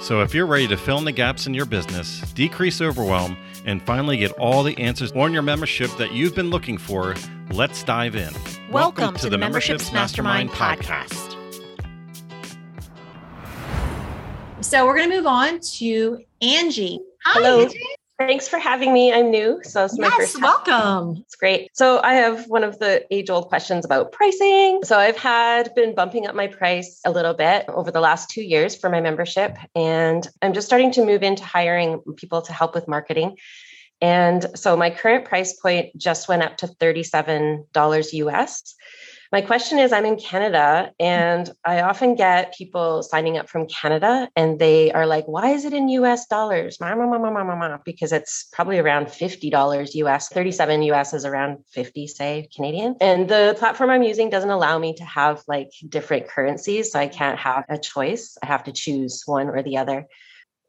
So if you're ready to fill in the gaps in your business, decrease overwhelm, and finally get all the answers on your membership that you've been looking for, let's dive in. Welcome to the Memberships Mastermind podcast. So we're going to move on to Angie. Hi, hello. Angie. Thanks for having me. I'm new, so it's my first time. Yes, welcome. It's great. So I have one of the age-old questions about pricing. So I've been bumping up my price a little bit over the last 2 years for my membership, and I'm just starting to move into hiring people to help with marketing. And so my current price point just went up to $37 US. My question is, I'm in Canada, and I often get people signing up from Canada, and they are like, why is it in US dollars? Because it's probably around $50 US. 37 US is around 50, say, Canadian. And the platform I'm using doesn't allow me to have like different currencies. So I can't have a choice. I have to choose one or the other.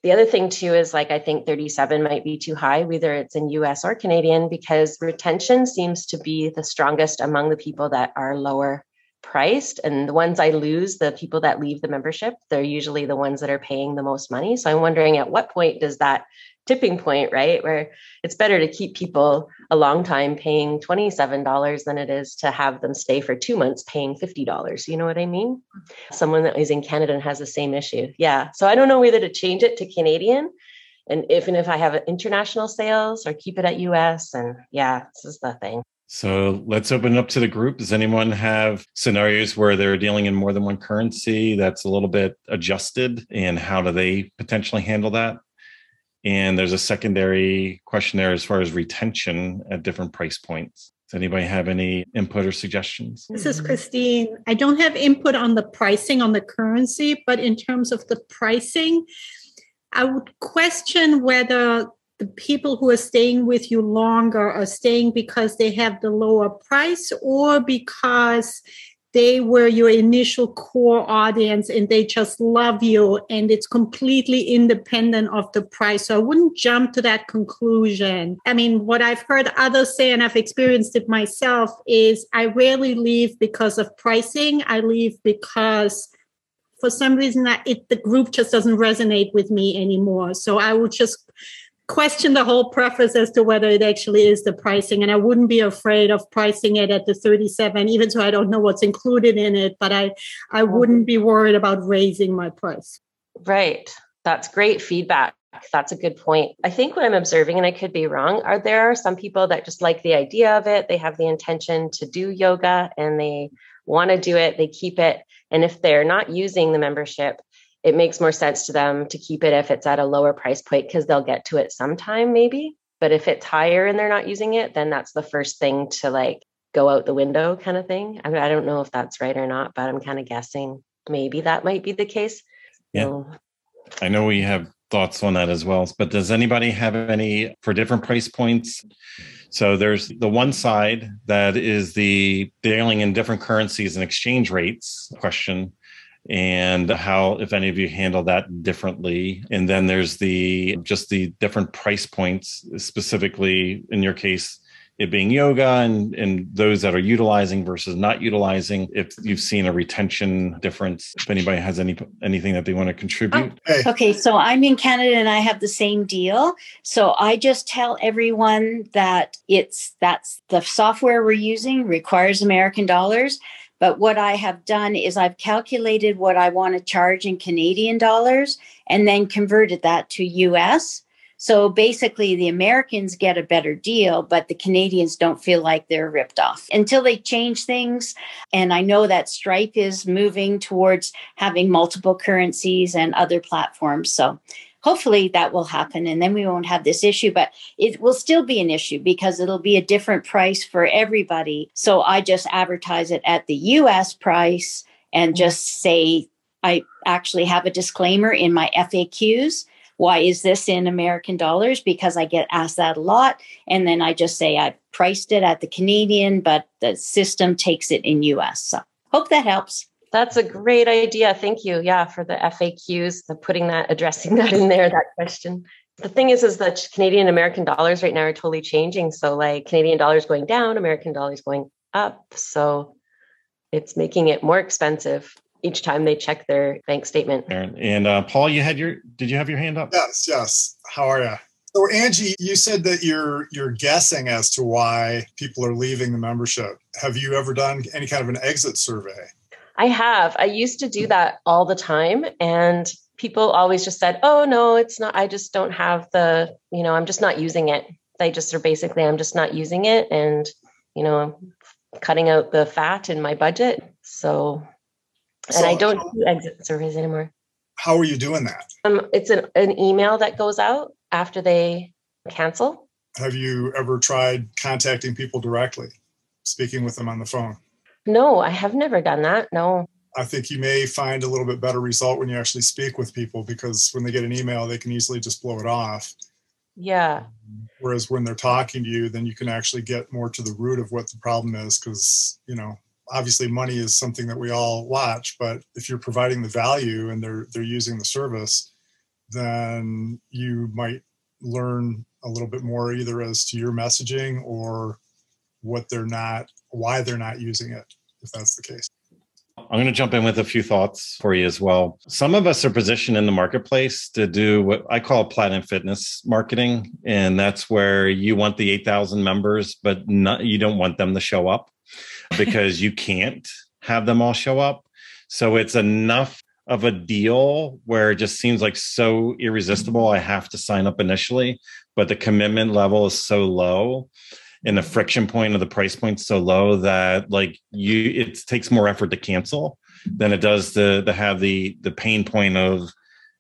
The other thing too is like, I think 37 might be too high, whether it's in US or Canadian, because retention seems to be the strongest among the people that are lower priced. And the ones I lose, the people that leave the membership, they're usually the ones that are paying the most money. So I'm wondering at what point does that tipping point, right? Where it's better to keep people a long time paying $27 than it is to have them stay for 2 months paying $50. You know what I mean? Someone that is in Canada and has the same issue. Yeah. So I don't know whether to change it to Canadian and if I have international sales or keep it at US. And yeah, this is the thing. So let's open it up to the group. Does anyone have scenarios where they're dealing in more than one currency that's a little bit adjusted, and how do they potentially handle that? And there's a secondary question there as far as retention at different price points. Does anybody have any input or suggestions? This is Christine. I don't have input on the pricing on the currency, but in terms of the pricing, I would question whether the people who are staying with you longer are staying because they have the lower price or because they were your initial core audience and they just love you, and it's completely independent of the price. So I wouldn't jump to that conclusion. I mean, what I've heard others say, and I've experienced it myself, is I rarely leave because of pricing. I leave because for some reason the group just doesn't resonate with me anymore. So I would just question the whole preface as to whether it actually is the pricing. And I wouldn't be afraid of pricing it at the 37, even so I don't know what's included in it, but I wouldn't be worried about raising my price. Right. That's great feedback. That's a good point. I think what I'm observing, and I could be wrong, there are some people that just like the idea of it. They have the intention to do yoga and they want to do it. They keep it. And if they're not using the membership, it makes more sense to them to keep it if it's at a lower price point, because they'll get to it sometime maybe. But if it's higher and they're not using it, then that's the first thing to like go out the window kind of thing. I mean, I don't know if that's right or not, but I'm kind of guessing maybe that might be the case. Yeah. I know we have thoughts on that as well, but does anybody have any for different price points? So there's the one side that is the dealing in different currencies and exchange rates question, and how, if any of you handle that differently. And then there's the different price points, specifically in your case, it being yoga and those that are utilizing versus not utilizing, if you've seen a retention difference, if anybody has anything that they want to contribute. Okay, so I'm in Canada and I have the same deal. So I just tell everyone that that's the software we're using requires American dollars. But what I have done is I've calculated what I want to charge in Canadian dollars and then converted that to US. So basically the Americans get a better deal, but the Canadians don't feel like they're ripped off until they change things. And I know that Stripe is moving towards having multiple currencies and other platforms. So hopefully that will happen and then we won't have this issue, but it will still be an issue because it'll be a different price for everybody. So I just advertise it at the US price and just say, I actually have a disclaimer in my FAQs why is this in American dollars? Because I get asked that a lot. And then I just say I priced it at the Canadian, but the system takes it in US. So hope that helps. That's a great idea. Thank you. Yeah, for the FAQs, the putting that, addressing that in there, that question. The thing is that Canadian and American dollars right now are totally changing. So like Canadian dollars going down, American dollars going up. So it's making it more expensive each time they check their bank statement. And Paul, did you have your hand up? Yes. How are you? So Angie, you said that you're guessing as to why people are leaving the membership. Have you ever done any kind of an exit survey? I have. I used to do that all the time. And people always just said, oh, no, it's not. I just don't have the, I'm just not using it. They just are basically, I'm just not using it. And, I'm cutting out the fat in my budget. So I don't do exit surveys anymore. How are you doing that? It's an email that goes out after they cancel. Have you ever tried contacting people directly, speaking with them on the phone? No, I have never done that. No. I think you may find a little bit better result when you actually speak with people, because when they get an email, they can easily just blow it off. Yeah. Whereas when they're talking to you, then you can actually get more to the root of what the problem is. Because, obviously money is something that we all watch, but if you're providing the value and they're using the service, then you might learn a little bit more either as to your messaging or why they're not using it, if that's the case. I'm going to jump in with a few thoughts for you as well. Some of us are positioned in the marketplace to do what I call Planet Fitness marketing. And that's where you want the 8,000 members, but you don't want them to show up because you can't have them all show up. So it's enough of a deal where it just seems like so irresistible. I have to sign up initially, but the commitment level is so low. And the friction point of the price point so low that it takes more effort to cancel than it does to have the pain point of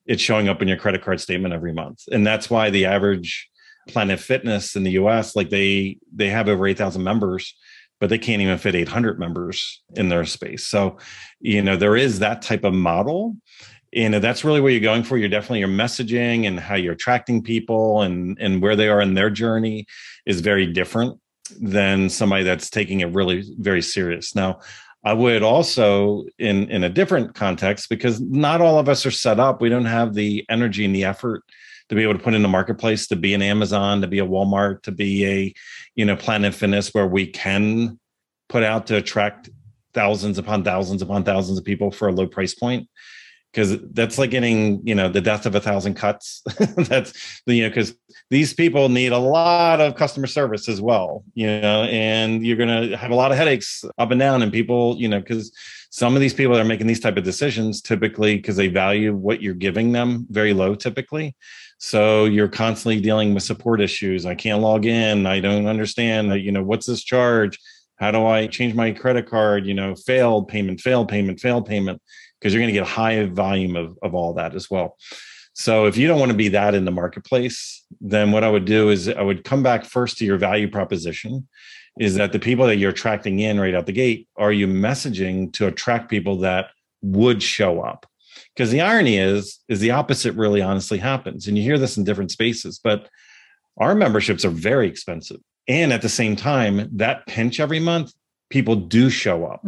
it showing up in your credit card statement every month. And that's why the average Planet Fitness in the US, they have over 8,000 members, but they can't even fit 800 members in their space. So, there is that type of model. And if that's really what you're going for, you're definitely your messaging and how you're attracting people and where they are in their journey is very different than somebody that's taking it really very serious. Now, I would also in a different context, because not all of us are set up. We don't have the energy and the effort to be able to put in the marketplace, to be an Amazon, to be a Walmart, to be a, Planet Fitness, where we can put out to attract thousands upon thousands upon thousands of people for a low price point. Because that's like getting, the death of 1,000 cuts. That's, because these people need a lot of customer service as well, and you're going to have a lot of headaches up and down. And people, because some of these people that are making these type of decisions typically because they value what you're giving them very low typically. So you're constantly dealing with support issues. I can't log in. I don't understand, what's this charge? How do I change my credit card? Failed payment. Because you're going to get a high volume of all that as well. So if you don't want to be that in the marketplace, then what I would do is I would come back first to your value proposition, is that the people that you're attracting in right out the gate, are you messaging to attract people that would show up? Because the irony is the opposite really honestly happens. And you hear this in different spaces, but our memberships are very expensive. And at the same time, that pinch every month, people do show up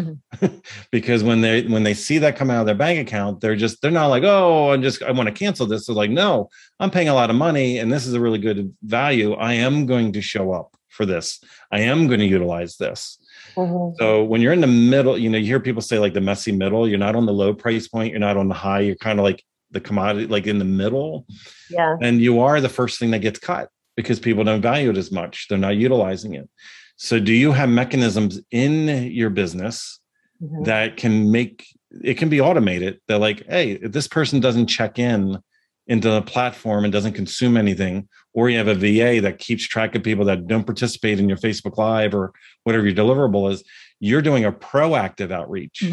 because when they see that come out of their bank account, they're not like, oh, I want to cancel this. They're like, no, I'm paying a lot of money and this is a really good value. I am going to show up for this. I am going to utilize this. Mm-hmm. So when you're in the middle, you hear people say like the messy middle, you're not on the low price point. You're not on the high. You're kind of like the commodity, like in the middle. Yeah. And you are the first thing that gets cut because people don't value it as much. They're not utilizing it. So do you have mechanisms in your business that can make, it can be automated? They're like, hey, if this person doesn't check in into the platform and doesn't consume anything, or you have a VA that keeps track of people that don't participate in your Facebook Live or whatever your deliverable is, you're doing a proactive outreach,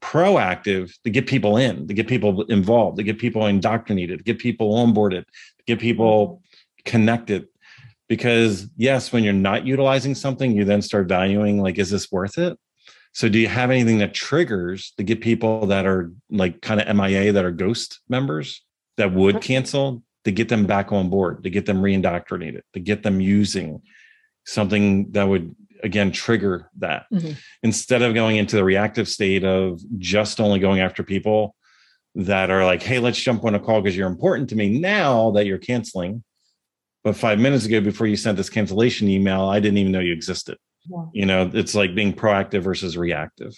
proactive to get people in, to get people involved, to get people indoctrinated, to get people onboarded, to get people connected. Because yes, when you're not utilizing something, you then start valuing, like, is this worth it? So do you have anything that triggers to get people that are like kind of MIA, that are ghost members that would cancel, to get them back on board, to get them reindoctrinated, to get them using something that would, again, trigger that. Mm-hmm. Instead of going into the reactive state of just only going after people that are like, hey, let's jump on a call because you're important to me now that you're canceling. But 5 minutes ago, before you sent this cancellation email, I didn't even know you existed. Yeah. You know, it's like being proactive versus reactive.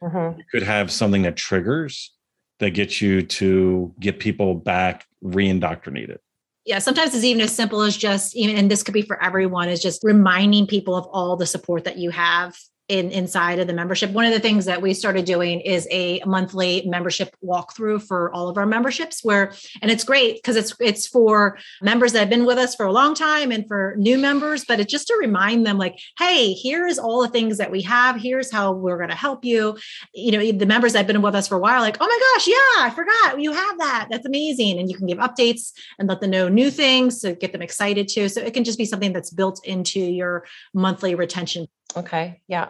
Mm-hmm. You could have something that triggers, that gets you to get people back reindoctrinated. Yeah, sometimes it's even as simple as just, even, and this could be for everyone, is just reminding people of all the support that you have inside of the membership. One of the things that we started doing is a monthly membership walkthrough for all of our memberships, where, and it's great because it's for members that have been with us for a long time and for new members, but it's just to remind them like, hey, here's all the things that we have. Here's how we're going to help you. You know, the members that have been with us for a while, like, oh my gosh, yeah, I forgot you have that. That's amazing. And you can give updates and let them know new things to get them excited too. So it can just be something that's built into your monthly retention. Okay. Yeah.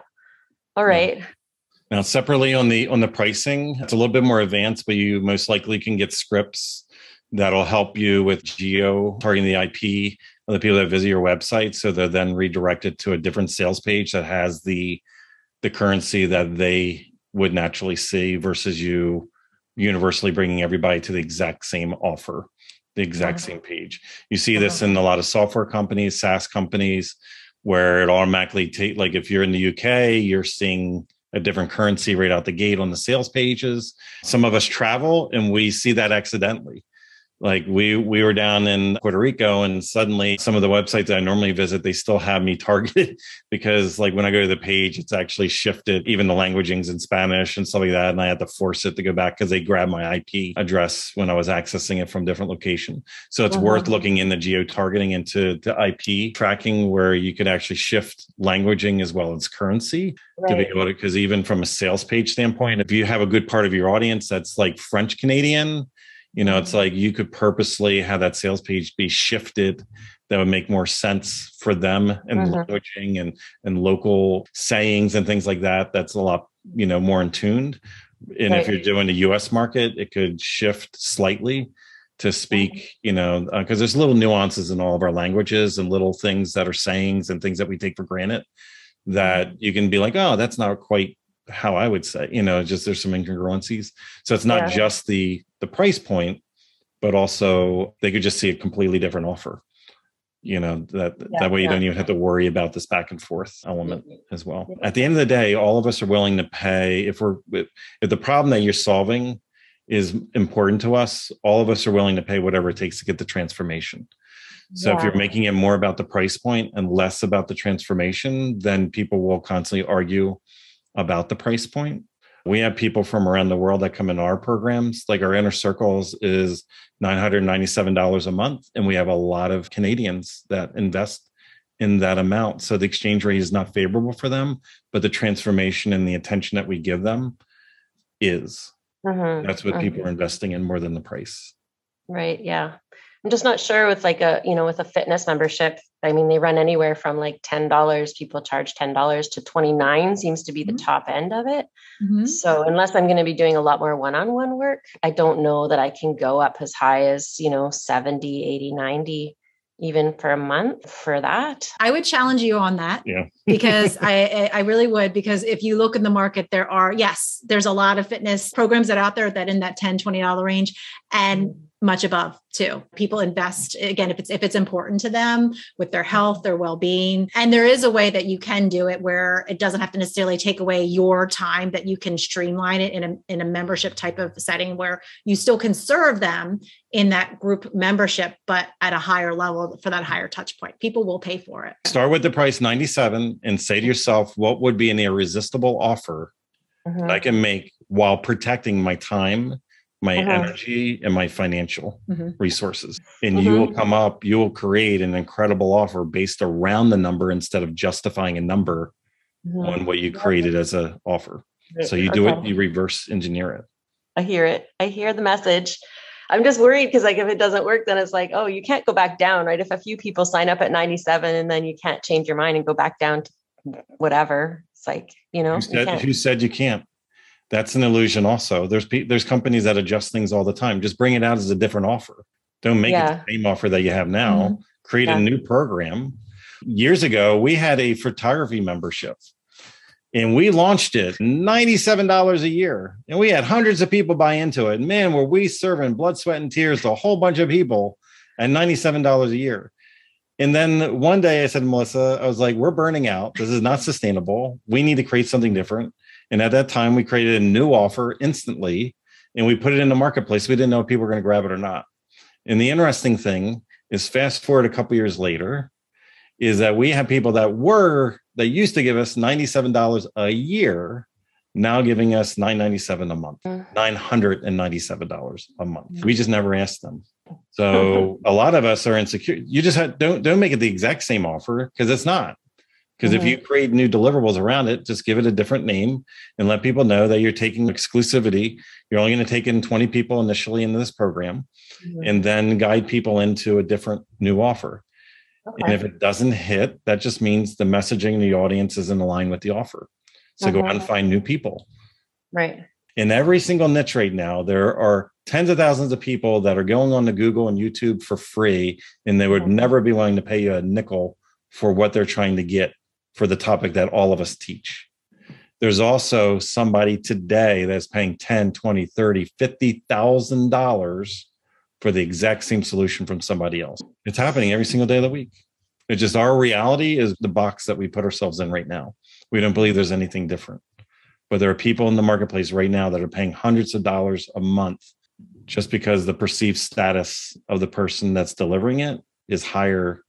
All right. Now, separately on the pricing, it's a little bit more advanced, but you most likely can get scripts that'll help you with geo targeting the IP of the people that visit your website. So they're then redirected to a different sales page that has the currency that they would naturally see versus you universally bringing everybody to the exact same offer, the exact same page. You see this in a lot of software companies, SaaS companies, where it automatically takes, like if you're in the UK, you're seeing a different currency right out the gate on the sales pages. Some of us travel and we see that accidentally. Like we were down in Puerto Rico and suddenly some of the websites that I normally visit, they still have me targeted because like when I go to the page, it's actually shifted, even the languaging's in Spanish and stuff like that. And I had to force it to go back because they grabbed my IP address when I was accessing it from different location. So it's worth looking into geo-targeting into the IP tracking where you could actually shift languaging as well as currency to be able to, because even from a sales page standpoint, if you have a good part of your audience that's like French Canadian, you know, it's like you could purposely have that sales page be shifted that would make more sense for them and languaging and local sayings and things like that. That's a lot, you know, more in tuned. And if you're doing the US market, it could shift slightly to speak, you know, because there's little nuances in all of our languages and little things that are sayings and things that we take for granted that you can be like, oh, that's not quite how I would say, you know, just there's some incongruencies. So it's not just the price point, but also they could just see a completely different offer, you know, that way you don't even have to worry about this back and forth element as well. At the end of the day, all of us are willing to pay. If the problem that you're solving is important to us, all of us are willing to pay whatever it takes to get the transformation. So if you're making it more about the price point and less about the transformation, then people will constantly argue about the price point. We have people from around the world that come in our programs. Like our inner circles is $997 a month. And we have a lot of Canadians that invest in that amount. So the exchange rate is not favorable for them, but the transformation and the attention that we give them is. That's what people are investing in more than the price. Right. Yeah. I'm just not sure with like with a fitness membership. I mean, they run anywhere from like $10, people charge $10 to $29 seems to be the top end of it. So unless I'm going to be doing a lot more one-on-one work, I don't know that I can go up as high as, you know, 70, 80, 90, even for a month for that. I would challenge you on that because I really would, because if you look in the market, there's a lot of fitness programs that are out there that in that $10, $20 range and much above too. People invest, again, if it's important to them with their health, their well-being. And there is a way that you can do it where it doesn't have to necessarily take away your time, that you can streamline it in a membership type of setting where you still can serve them in that group membership, but at a higher level for that higher touch point. People will pay for it. Start with the price $97 and say to yourself, what would be an irresistible offer that I can make while protecting my time, my energy, and my financial resources. And you will create an incredible offer based around the number instead of justifying a number on what you created as an offer. So you do it, you reverse engineer it. I hear it. I hear the message. I'm just worried because like if it doesn't work, then it's like, oh, you can't go back down, right? If a few people sign up at 97 and then you can't change your mind and go back down to whatever. It's like, you know. Who said you can't? That's an illusion also. There's companies that adjust things all the time. Just bring it out as a different offer. Don't make it the same offer that you have now. Mm-hmm. Create a new program. Years ago, we had a photography membership and we launched it $97 a year. And we had hundreds of people buy into it. And man, were we serving blood, sweat, and tears to a whole bunch of people at $97 a year. And then one day I said, Melissa, I was like, we're burning out. This is not sustainable. We need to create something different. And at that time, we created a new offer instantly and we put it in the marketplace. We didn't know if people were going to grab it or not. And the interesting thing is, fast forward a couple years later, is that we have people that used to give us $97 a year, now giving us $997 a month, $997 a month. We just never asked them. So a lot of us are insecure. You just don't make it the exact same offer, because it's not. Because if you create new deliverables around it, just give it a different name and let people know that you're taking exclusivity. You're only going to take in 20 people initially into this program and then guide people into a different new offer. Okay. And if it doesn't hit, that just means the messaging, the audience isn't aligned with the offer. So go out and find new people. Right. In every single niche right now, there are tens of thousands of people that are going on to Google and YouTube for free, and they would never be willing to pay you a nickel for what they're trying to get for the topic that all of us teach. There's also somebody today that's paying $10,000, $20,000, $30,000, $50,000 for the exact same solution from somebody else. It's happening every single day of the week. It's just our reality is the box that we put ourselves in right now. We don't believe there's anything different. But there are people in the marketplace right now that are paying hundreds of dollars a month just because the perceived status of the person that's delivering it is higher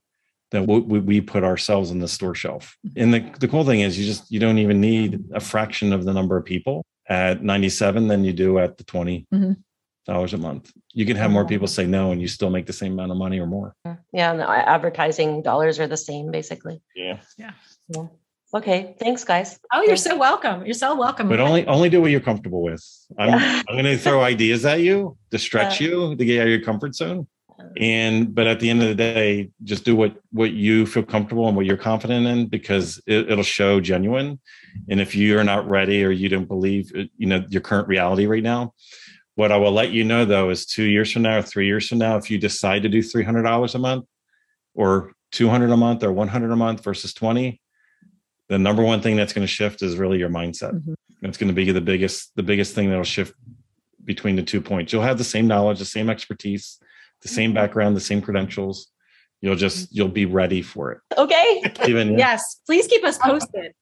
than what we put ourselves on the store shelf. And the cool thing is you don't even need a fraction of the number of people at 97 than you do at the $20 a month. You can have more people say no, and you still make the same amount of money or more. Yeah. And the advertising dollars are the same, basically. Yeah. Okay. Thanks, guys. Oh, you're so welcome. You're so welcome. But only do what you're comfortable with. I'm going to throw ideas at you to stretch you, to get out of your comfort zone. But at the end of the day, just do what you feel comfortable and what you're confident in, because it'll show genuine. And if you're not ready or you don't believe, your current reality right now, what I will let you know though, is 2 years from now, or 3 years from now, if you decide to do $300 a month or $200 a month or $100 a month versus $20, the number one thing that's going to shift is really your mindset. It's going to be the biggest thing that'll shift between the 2 points. You'll have the same knowledge, the same expertise, the same background, the same credentials. You'll be ready for it. Okay. Yes. Please keep us posted.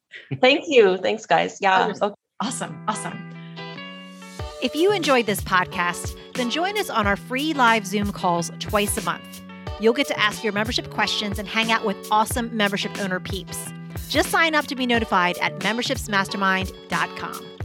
Thank you. Thanks, guys. Yeah. Okay. Awesome. If you enjoyed this podcast, then join us on our free live Zoom calls twice a month. You'll get to ask your membership questions and hang out with awesome membership owner peeps. Just sign up to be notified at membershipsmastermind.com.